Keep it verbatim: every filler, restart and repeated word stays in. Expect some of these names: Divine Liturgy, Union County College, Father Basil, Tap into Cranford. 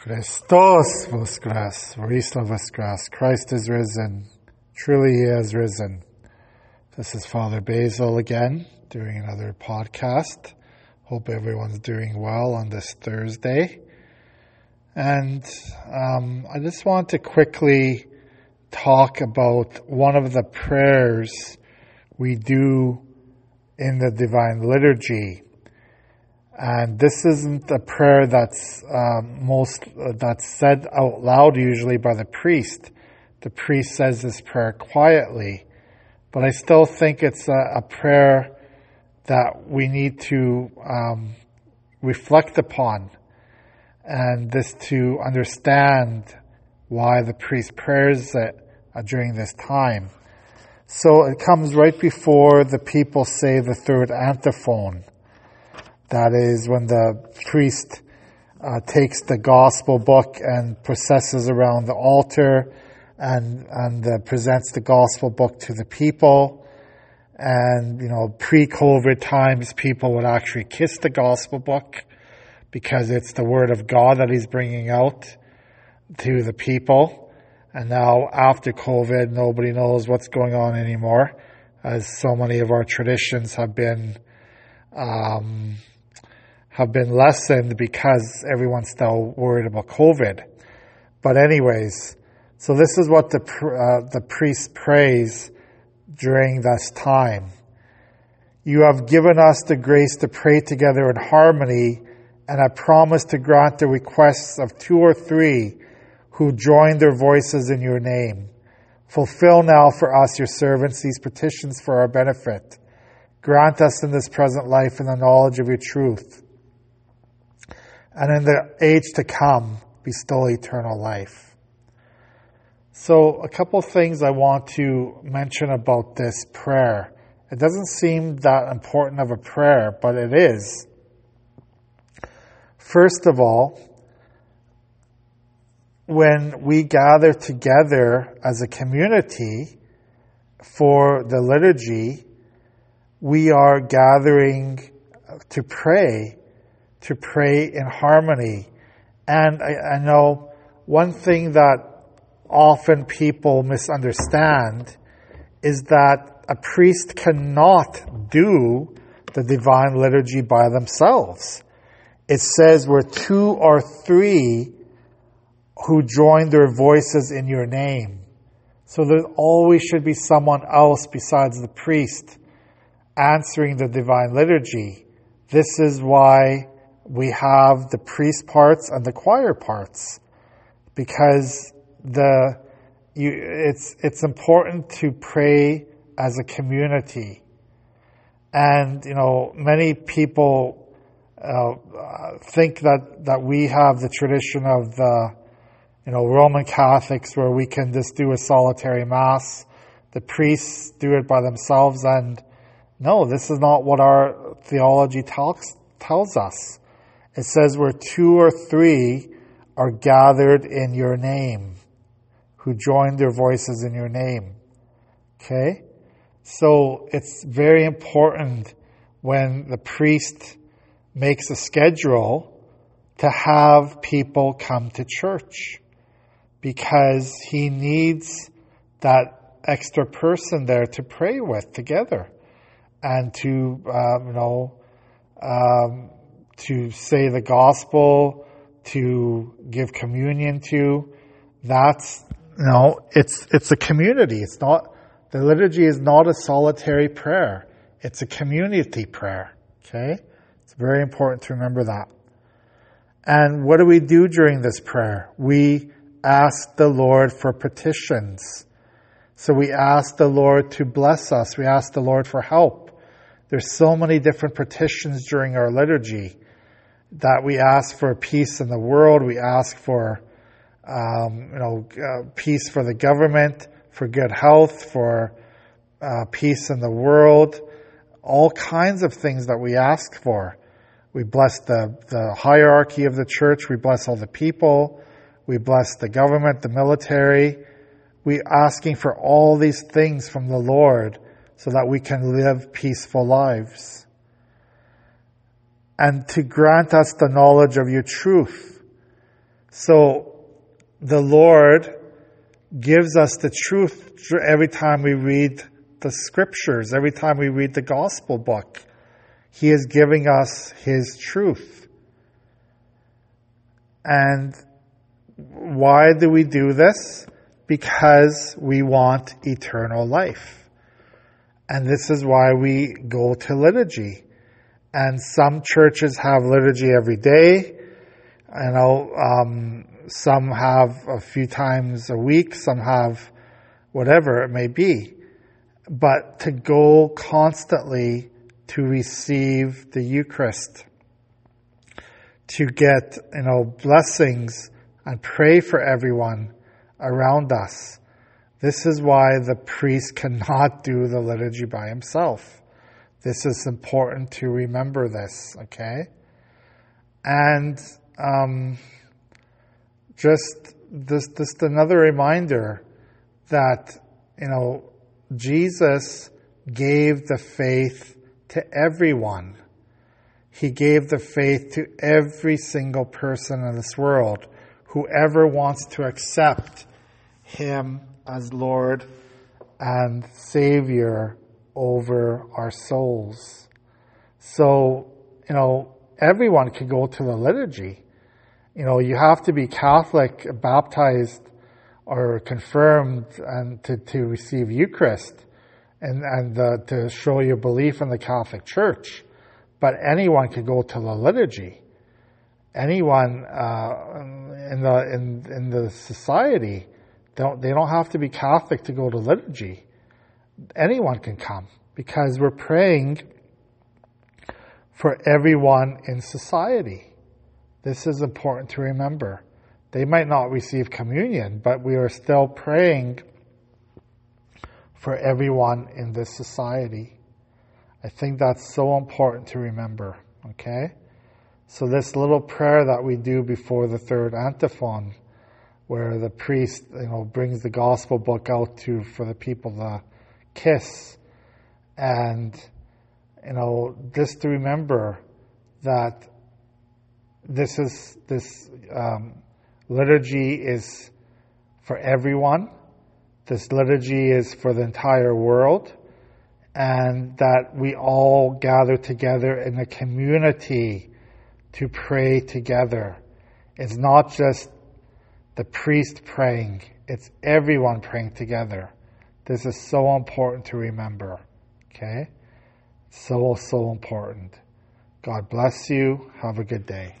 Christos voskras, Vorislav voskras, Christ is risen, truly he has risen. This is Father Basil again, doing another podcast. Hope everyone's doing well on this Thursday. And um, I just want to quickly talk about one of the prayers we do in the Divine Liturgy. And this isn't a prayer that's uh, most uh, that's said out loud usually by the priest. The priest says this prayer quietly, but I still think it's a, a prayer that we need to um, reflect upon, and this to understand why the priest prays it uh, during this time. So it comes right before the people say the third antiphon. That is when the priest uh, takes the gospel book and processes around the altar and and uh, presents the gospel book to the people. And, you know, pre-COVID times, people would actually kiss the gospel book because it's the word of God that he's bringing out to the people. And now after COVID, nobody knows what's going on anymore, as so many of our traditions have been um have been lessened because everyone's still worried about COVID. But anyways, so this is what the uh, the priest prays during this time. You have given us the grace to pray together in harmony, and I promise to grant the requests of two or three who join their voices in your name. Fulfill now for us, your servants, these petitions for our benefit. Grant us in this present life in the knowledge of your truth, and in the age to come, bestow eternal life. So a couple things I want to mention about this prayer. It doesn't seem that important of a prayer, but it is. First of all, when we gather together as a community for the liturgy, we are gathering to pray, to pray in harmony. And I, I know one thing that often people misunderstand is that a priest cannot do the Divine Liturgy by themselves. It says we're two or three who join their voices in your name. So there always should be someone else besides the priest answering the Divine Liturgy. This is why we have the priest parts and the choir parts, because the you, it's it's important to pray as a community. And you know, many people uh, think that that we have the tradition of the you know Roman Catholics, where we can just do a solitary mass. The priests do it by themselves, and no, this is not what our theology talks, tells us. It says where two or three are gathered in your name, who join their voices in your name. Okay? So it's very important when the priest makes a schedule to have people come to church, because he needs that extra person there to pray with together, and to, uh, you know, um, to say the gospel, to give communion to. That's, you know, it's, it's a community. It's not, the liturgy is not a solitary prayer. It's a community prayer. Okay? It's very important to remember that. And what do we do during this prayer? We ask the Lord for petitions. So we ask the Lord to bless us. We ask the Lord for help. There's so many different petitions during our liturgy that we ask for peace in the world. We ask for, um, you know, uh, peace for the government, for good health, for uh, peace in the world, all kinds of things that we ask for. We bless the, the hierarchy of the church. We bless all the people. We bless the government, the military. We're asking for all these things from the Lord, so that we can live peaceful lives. And to grant us the knowledge of your truth. So the Lord gives us the truth every time we read the scriptures, every time we read the gospel book. He is giving us his truth. And why do we do this? Because we want eternal life. And this is why we go to liturgy. And some churches have liturgy every day. You know, um, some have a few times a week, some have whatever it may be. But to go constantly to receive the Eucharist, to get, you know, blessings and pray for everyone around us. This is why the priest cannot do the liturgy by himself. This is important to remember this, okay? And um, just this, just another reminder that, you know, Jesus gave the faith to everyone. He gave the faith to every single person in this world, whoever wants to accept him as Lord and Savior over our souls. So, you know, everyone can go to the liturgy. You know, you have to be Catholic, baptized, or confirmed and to, to receive Eucharist and, and the, to show your belief in the Catholic Church. But anyone can go to the liturgy. Anyone uh, in the in in the society, don't they don't have to be Catholic to go to liturgy. Anyone can come because we're praying for everyone in society. This is important to remember. They might not receive communion, but we are still praying for everyone in this society. I think that's so important to remember. Okay? So this little prayer that we do before the third antiphon, where the priest, you know, brings the gospel book out to for the people to kiss, and, you know, just to remember that this is this um, liturgy is for everyone. This liturgy is for the entire world, and that we all gather together in a community to pray together. It's not just the priest praying, it's everyone praying together. This is so important to remember, okay? So, so important. God bless you. Have a good day.